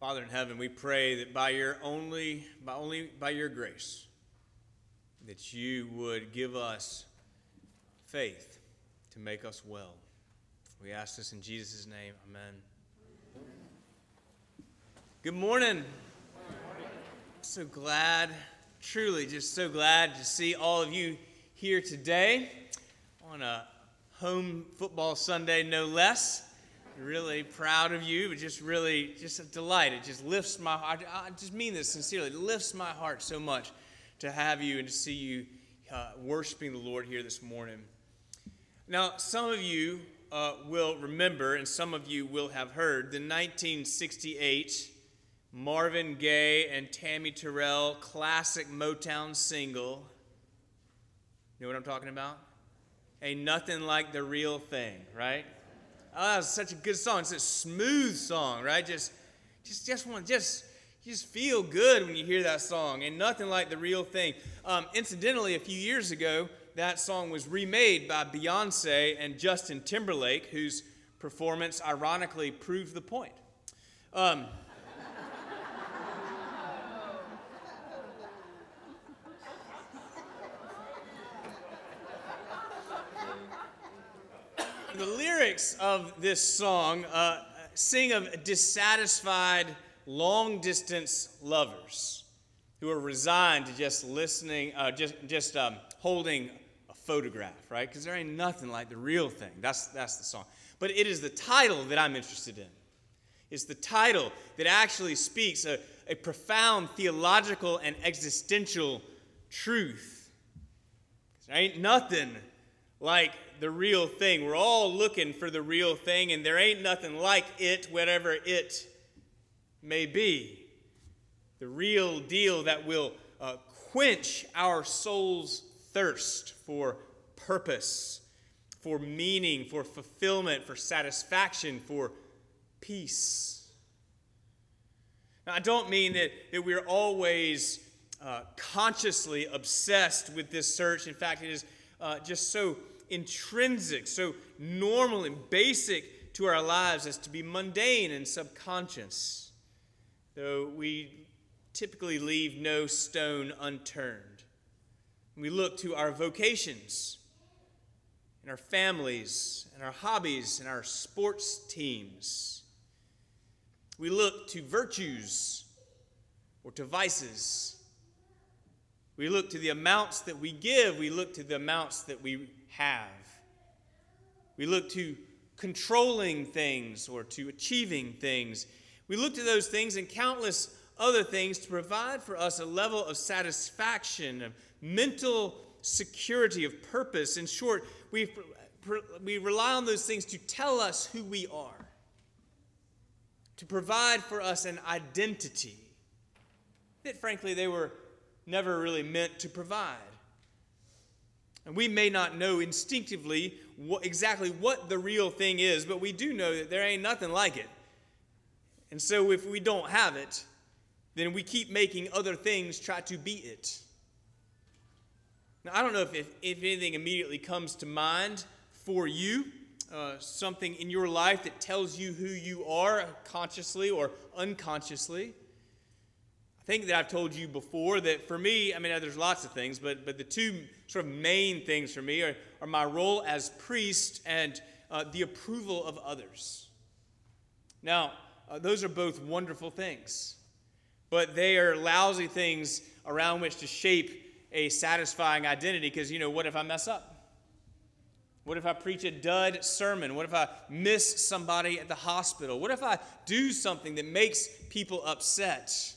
Father in heaven, we pray that by your grace, that you would give us faith to make us well. We ask this in Jesus' name. Amen. Good morning. So glad, truly just so glad to see all of you here today on a home football Sunday, no less. Really proud of you, but just delighted. Just lifts my heart. I just mean this sincerely. It lifts my heart so much to have you and to see you worshiping the Lord here this morning. Now, some of you will remember, and some of you will have heard, the 1968 Marvin Gaye and Tammy Terrell classic Motown single. You know what I'm talking about? Ain't nothing like the real thing, right? Oh, that was such a good song. It's a smooth song, right? You just feel good when you hear that song. Ain't nothing like the real thing. Incidentally, a few years ago, that song was remade by Beyoncé and Justin Timberlake, whose performance ironically proved the point. The lyrics of this song sing of dissatisfied, long-distance lovers who are resigned to just listening, holding a photograph, right? Because there ain't nothing like the real thing. That's the song. But it is the title that I'm interested in. It's the title that actually speaks a profound theological and existential truth. There ain't nothing like the real thing. We're all looking for the real thing, and there ain't nothing like it, whatever it may be. The real deal that will quench our soul's thirst for purpose, for meaning, for fulfillment, for satisfaction, for peace. Now, I don't mean that we're always consciously obsessed with this search. In fact, it is just so intrinsic, so normal and basic to our lives as to be mundane and subconscious, though we typically leave no stone unturned. We look to our vocations and our families and our hobbies and our sports teams. We look to virtues or to vices. We look to the amounts that we give. We look to the amounts that we have. We look to controlling things or to achieving things. We look to those things and countless other things to provide for us a level of satisfaction, of mental security, of purpose. In short, we rely on those things to tell us who we are, to provide for us an identity that, frankly, they were never really meant to provide. And we may not know instinctively exactly what the real thing is, but we do know that there ain't nothing like it. And so if we don't have it, then we keep making other things try to be it. Now, I don't know if anything immediately comes to mind for you, something in your life that tells you who you are consciously or unconsciously. I think that I've told you before that for me, I mean, there's lots of things, but the two sort of main things for me are my role as priest and the approval of others. Now, those are both wonderful things, but they are lousy things around which to shape a satisfying identity because, you know, what if I mess up? What if I preach a dud sermon? What if I miss somebody at the hospital? What if I do something that makes people upset?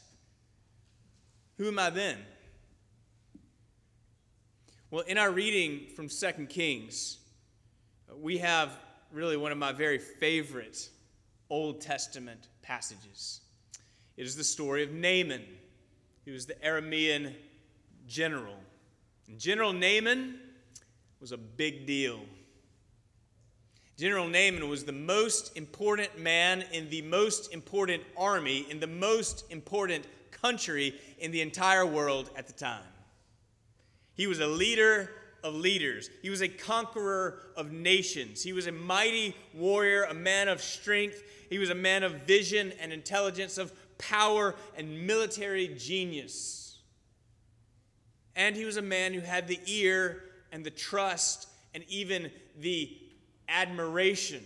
Who am I then? Well, in our reading from 2 Kings, we have really one of my very favorite Old Testament passages. It is the story of Naaman, who was the Aramean general. And General Naaman was a big deal. General Naaman was the most important man in the most important army, in the most important country in the entire world at the time. He was a leader of leaders. He was a conqueror of nations. He was a mighty warrior, a man of strength. He was a man of vision and intelligence, of power, and military genius. And he was a man who had the ear and the trust and even the admiration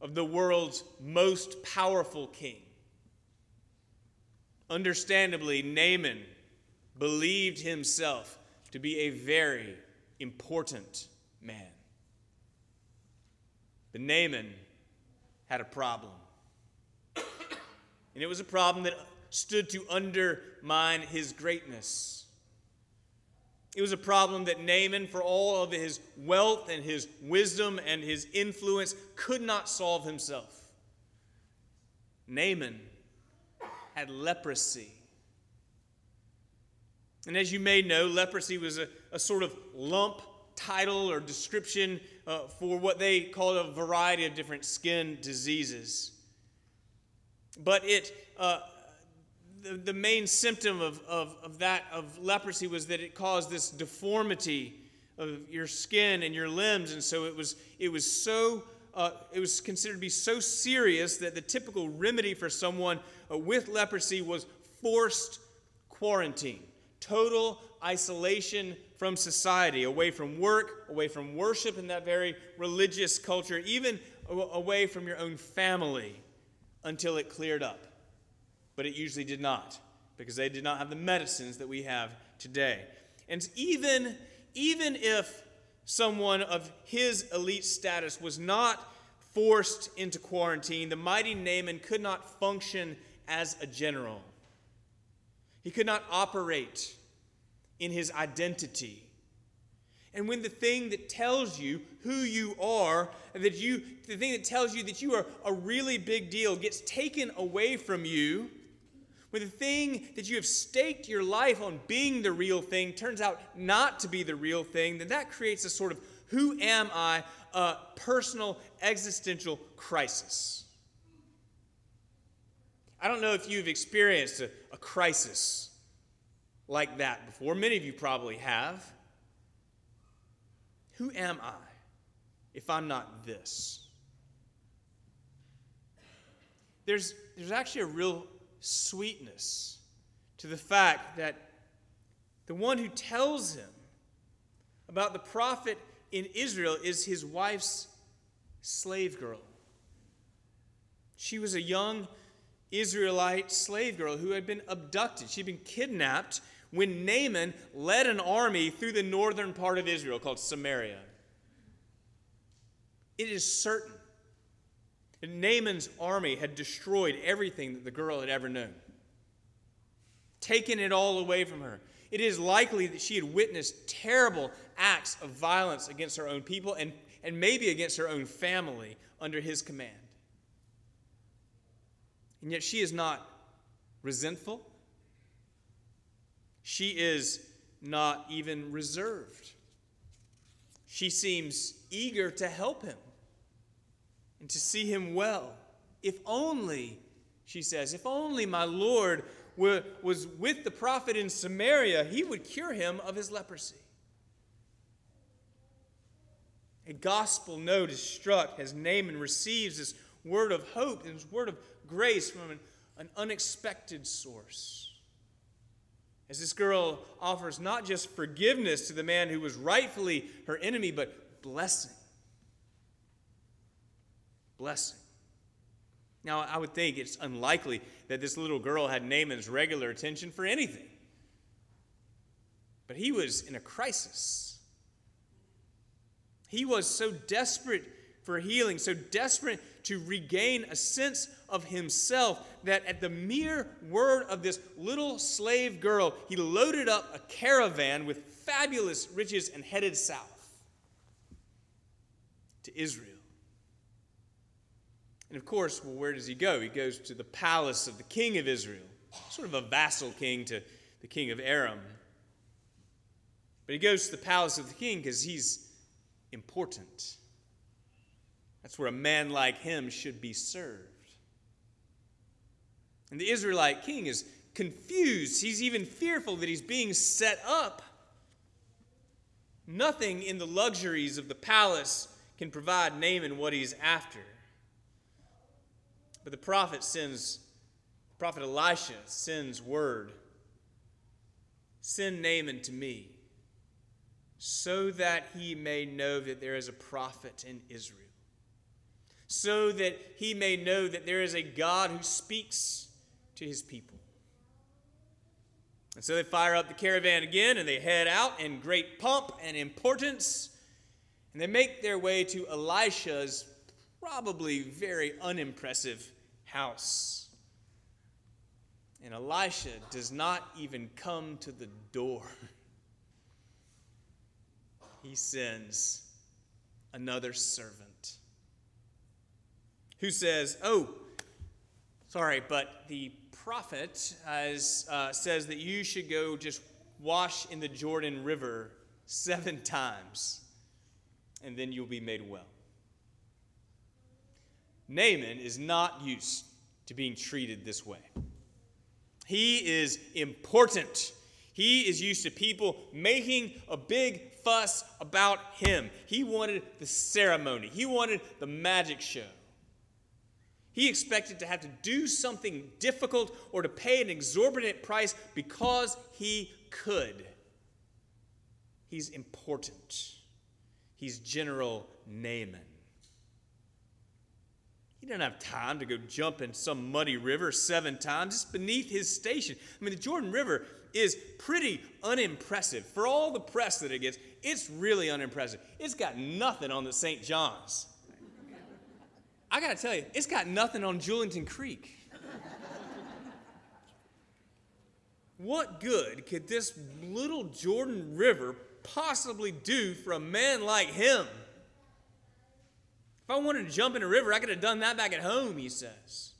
of the world's most powerful king. Understandably, Naaman believed himself to be a very important man. But Naaman had a problem. And it was a problem that stood to undermine his greatness. It was a problem that Naaman, for all of his wealth and his wisdom and his influence, could not solve himself. Naaman had leprosy. And as you may know, leprosy was a sort of lump title or description for what they called a variety of different skin diseases. But the main symptom of leprosy was that it caused this deformity of your skin and your limbs, and so it was considered to be so serious that the typical remedy for someone with leprosy was forced quarantine, total isolation from society, away from work, away from worship in that very religious culture, even away from your own family, until it cleared up. But it usually did not, because they did not have the medicines that we have today. And even if someone of his elite status was not forced into quarantine, the mighty Naaman could not function as a general. He could not operate in his identity. And when the thing that tells you who you are, the thing that tells you that you are a really big deal gets taken away from you, when the thing that you have staked your life on being the real thing turns out not to be the real thing, then that creates a sort of who am I, personal existential crisis. I don't know if you've experienced a crisis like that before. Many of you probably have. Who am I if I'm not this? There's actually a real sweetness to the fact that the one who tells him about the prophet in Israel is his wife's slave girl. She was a young Israelite slave girl who had been abducted. She'd been kidnapped when Naaman led an army through the northern part of Israel called Samaria. It is certain that Naaman's army had destroyed everything that the girl had ever known, taken it all away from her. It is likely that she had witnessed terrible acts of violence against her own people and maybe against her own family under his command. And yet she is not resentful. She is not even reserved. She seems eager to help him and to see him well. If only, she says, if only my Lord was with the prophet in Samaria, he would cure him of his leprosy. A gospel note is struck as Naaman receives this word of hope and this word of grace from an unexpected source, as this girl offers not just forgiveness to the man who was rightfully her enemy, but blessing. Blessing. Now, I would think it's unlikely that this little girl had Naaman's regular attention for anything. But he was in a crisis. He was so desperate for healing, so desperate to regain a sense of himself, that at the mere word of this little slave girl, he loaded up a caravan with fabulous riches and headed south to Israel. And of course, well, where does he go? He goes to the palace of the king of Israel, sort of a vassal king to the king of Aram. But he goes to the palace of the king because he's important. That's where a man like him should be served. And the Israelite king is confused. He's even fearful that he's being set up. Nothing in the luxuries of the palace can provide Naaman what he's after. But the prophet sends Prophet Elisha sends word, send Naaman to me, so that he may know that there is a prophet in Israel, so that he may know that there is a God who speaks to his people. And so they fire up the caravan again, and they head out in great pomp and importance, and they make their way to Elisha's probably very unimpressive house. And Elisha does not even come to the door. He sends another servant who says, oh, sorry, but the prophet says that you should go just wash in the Jordan River 7 times, and then you'll be made well. Naaman is not used to being treated this way. He is important. He is used to people making a big fuss about him. He wanted the ceremony. He wanted the magic show. He expected to have to do something difficult or to pay an exorbitant price because he could. He's important. He's General Naaman. He doesn't have time to go jump in some muddy river 7 times. It's beneath his station. I mean, the Jordan River is pretty unimpressive. For all the press that it gets, it's really unimpressive. It's got nothing on the St. John's. I got to tell you, it's got nothing on Julington Creek. What good could this little Jordan River possibly do for a man like him? If I wanted to jump in a river, I could have done that back at home, he says.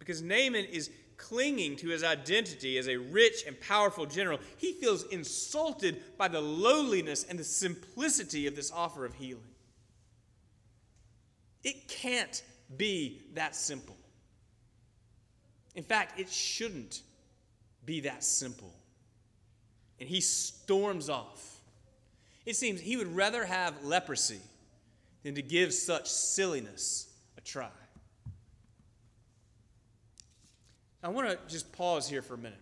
Because Naaman is clinging to his identity as a rich and powerful general. He feels insulted by the lowliness and the simplicity of this offer of healing. It can't be that simple. In fact, it shouldn't be that simple. And he storms off. It seems he would rather have leprosy than to give such silliness a try. I want to just pause here for a minute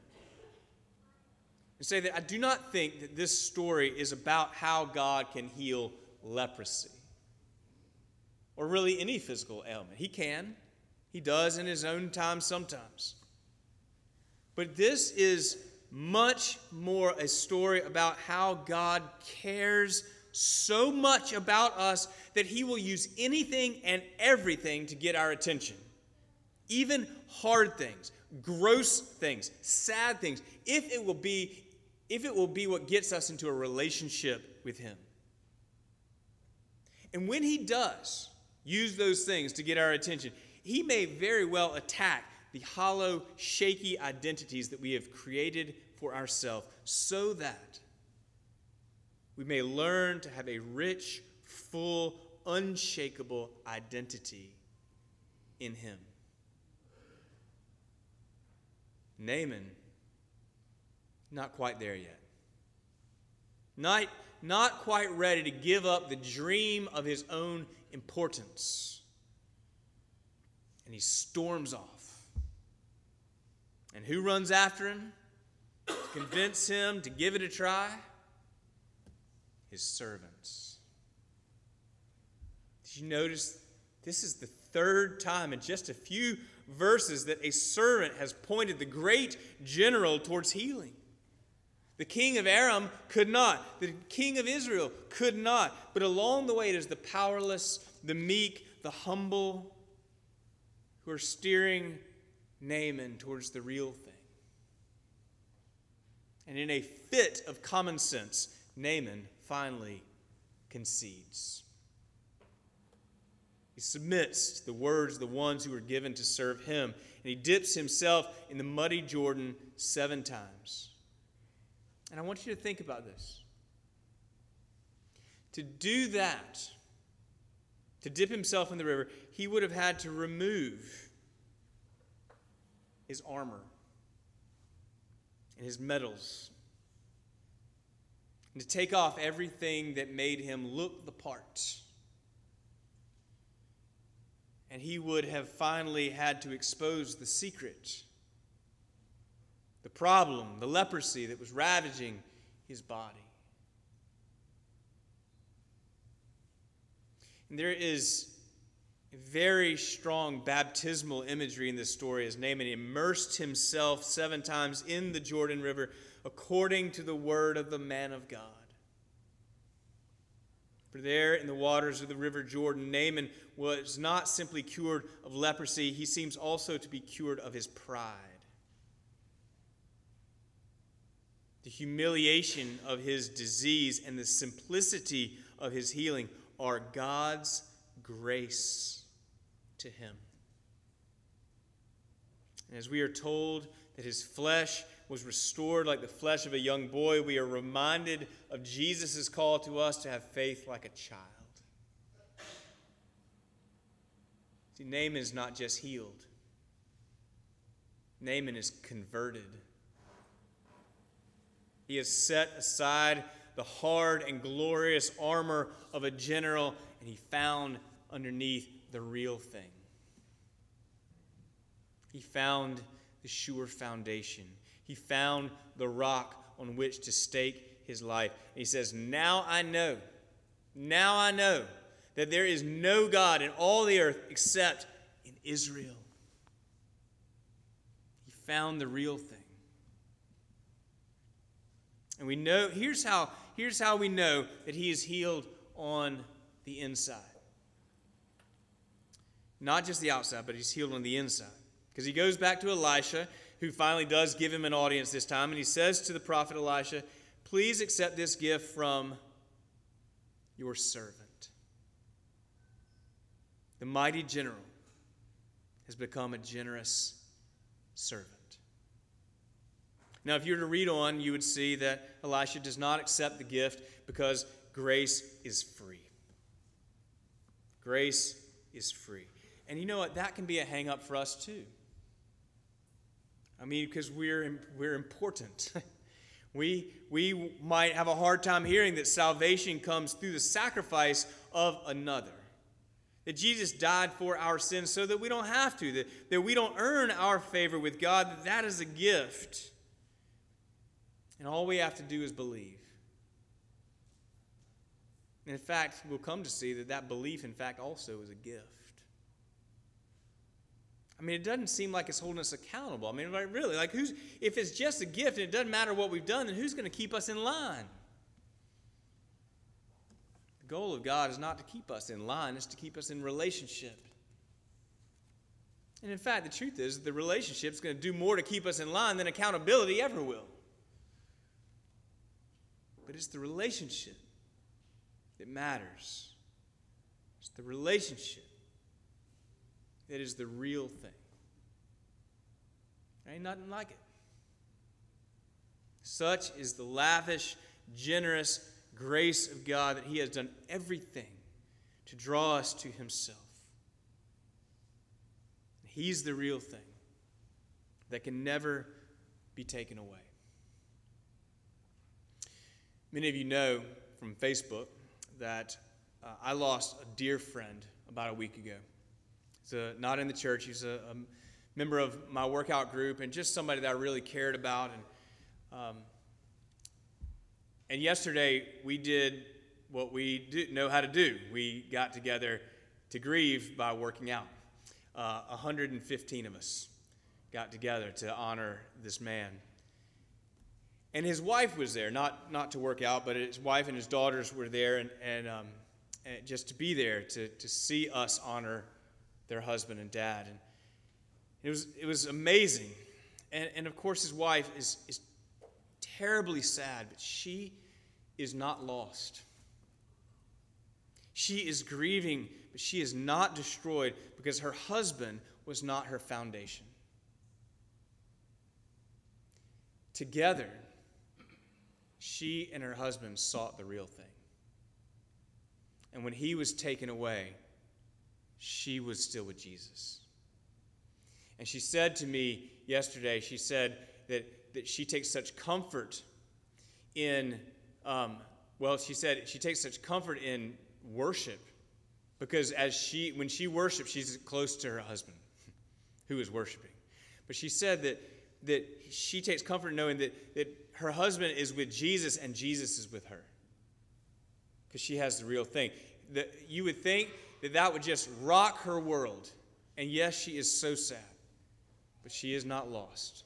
and say that I do not think that this story is about how God can heal leprosy or really any physical ailment. He can. He does in his own time sometimes. But this is much more a story about how God cares so much about us that he will use anything and everything to get our attention. Even hard things, gross things, sad things, if it will be what gets us into a relationship with him. And when he does use those things to get our attention, he may very well attack the hollow, shaky identities that we have created for ourselves so that we may learn to have a rich, full, unshakable identity in him. Naaman, not quite there yet. Not quite ready to give up the dream of his own importance. And he storms off. And who runs after him to convince him to give it a try? His servants. Did you notice this is the 3rd time in just a few verses that a servant has pointed the great general towards healing? The king of Aram could not. The king of Israel could not. But along the way, it is the powerless, the meek, the humble who are steering Naaman towards the real thing. And in a fit of common sense, Naaman finally concedes. He submits to the words of the ones who were given to serve him, and he dips himself in the muddy Jordan 7 times. And I want you to think about this. To do that, to dip himself in the river, he would have had to remove his armor and his medals, and to take off everything that made him look the part. and he would have finally had to expose the secret, the problem, the leprosy that was ravaging his body. And there is very strong baptismal imagery in this story as Naaman immersed himself 7 times in the Jordan River according to the word of the man of God. For there in the waters of the river Jordan, Naaman was not simply cured of leprosy, he seems also to be cured of his pride. The humiliation of his disease and the simplicity of his healing are God's grace to him. And as we are told that his flesh was restored like the flesh of a young boy, we are reminded of Jesus' call to us to have faith like a child. See, Naaman is not just healed. Naaman is converted. He has set aside the hard and glorious armor of a general, and he found underneath the real thing. He found the sure foundation. He found the rock on which to stake his life. And he says, now I know that there is no God in all the earth except in Israel. He found the real thing. And we know, here's how we know that he is healed on the inside. Not just the outside, but he's healed on the inside. Because he goes back to Elisha, who finally does give him an audience this time, and he says to the prophet Elisha, "Please accept this gift from your servant." The mighty general has become a generous servant. Now, if you were to read on, you would see that Elisha does not accept the gift because grace is free. Grace is free. And you know what? That can be a hang-up for us, too. I mean, because we're important. We might have a hard time hearing that salvation comes through the sacrifice of another. That Jesus died for our sins so that we don't have to. That we don't earn our favor with God. That is a gift. And all we have to do is believe. And in fact, we'll come to see that belief, in fact, also is a gift. I mean, it doesn't seem like it's holding us accountable. I mean, like, really, like if it's just a gift and it doesn't matter what we've done, then who's going to keep us in line? The goal of God is not to keep us in line, it's to keep us in relationship. And in fact, the truth is the relationship is going to do more to keep us in line than accountability ever will. But it's the relationship that matters. It's the relationship that is the real thing. There ain't nothing like it. Such is the lavish, generous grace of God that he has done everything to draw us to himself. He's the real thing that can never be taken away. Many of you know from Facebook that I lost a dear friend about a week ago. He's not in the church. He's a member of my workout group and just somebody that I really cared about. And yesterday we did what we know how to do. We got together to grieve by working out. 115 of us got together to honor this man. And his wife was there, not to work out, but his wife and his daughters were there, and just to be there to see us honor their husband and dad. And it was amazing. And of course his wife is terribly sad, but she is not lost. She is grieving, but she is not destroyed because her husband was not her foundation. Together, she and her husband sought the real thing. And when he was taken away, she was still with Jesus. And she said to me yesterday, she said that she takes such comfort in, she said she takes such comfort in worship Because when she worships, she's close to her husband who is worshiping. But she said that she takes comfort in knowing that her husband is with Jesus and Jesus is with her. Because she has the real thing. You would think that would just rock her world. And yes, she is so sad. But she is not lost.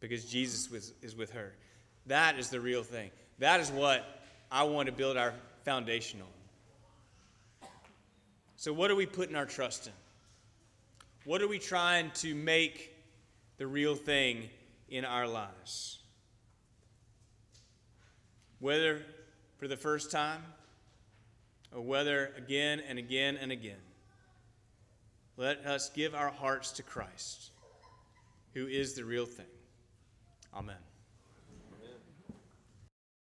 Because Jesus is with her. That is the real thing. That is what I want to build our foundation on. So what are we putting our trust in? What are we trying to make the real thing in our lives? Whether for the first time, or whether again and again and again, let us give our hearts to Christ, who is the real thing. Amen.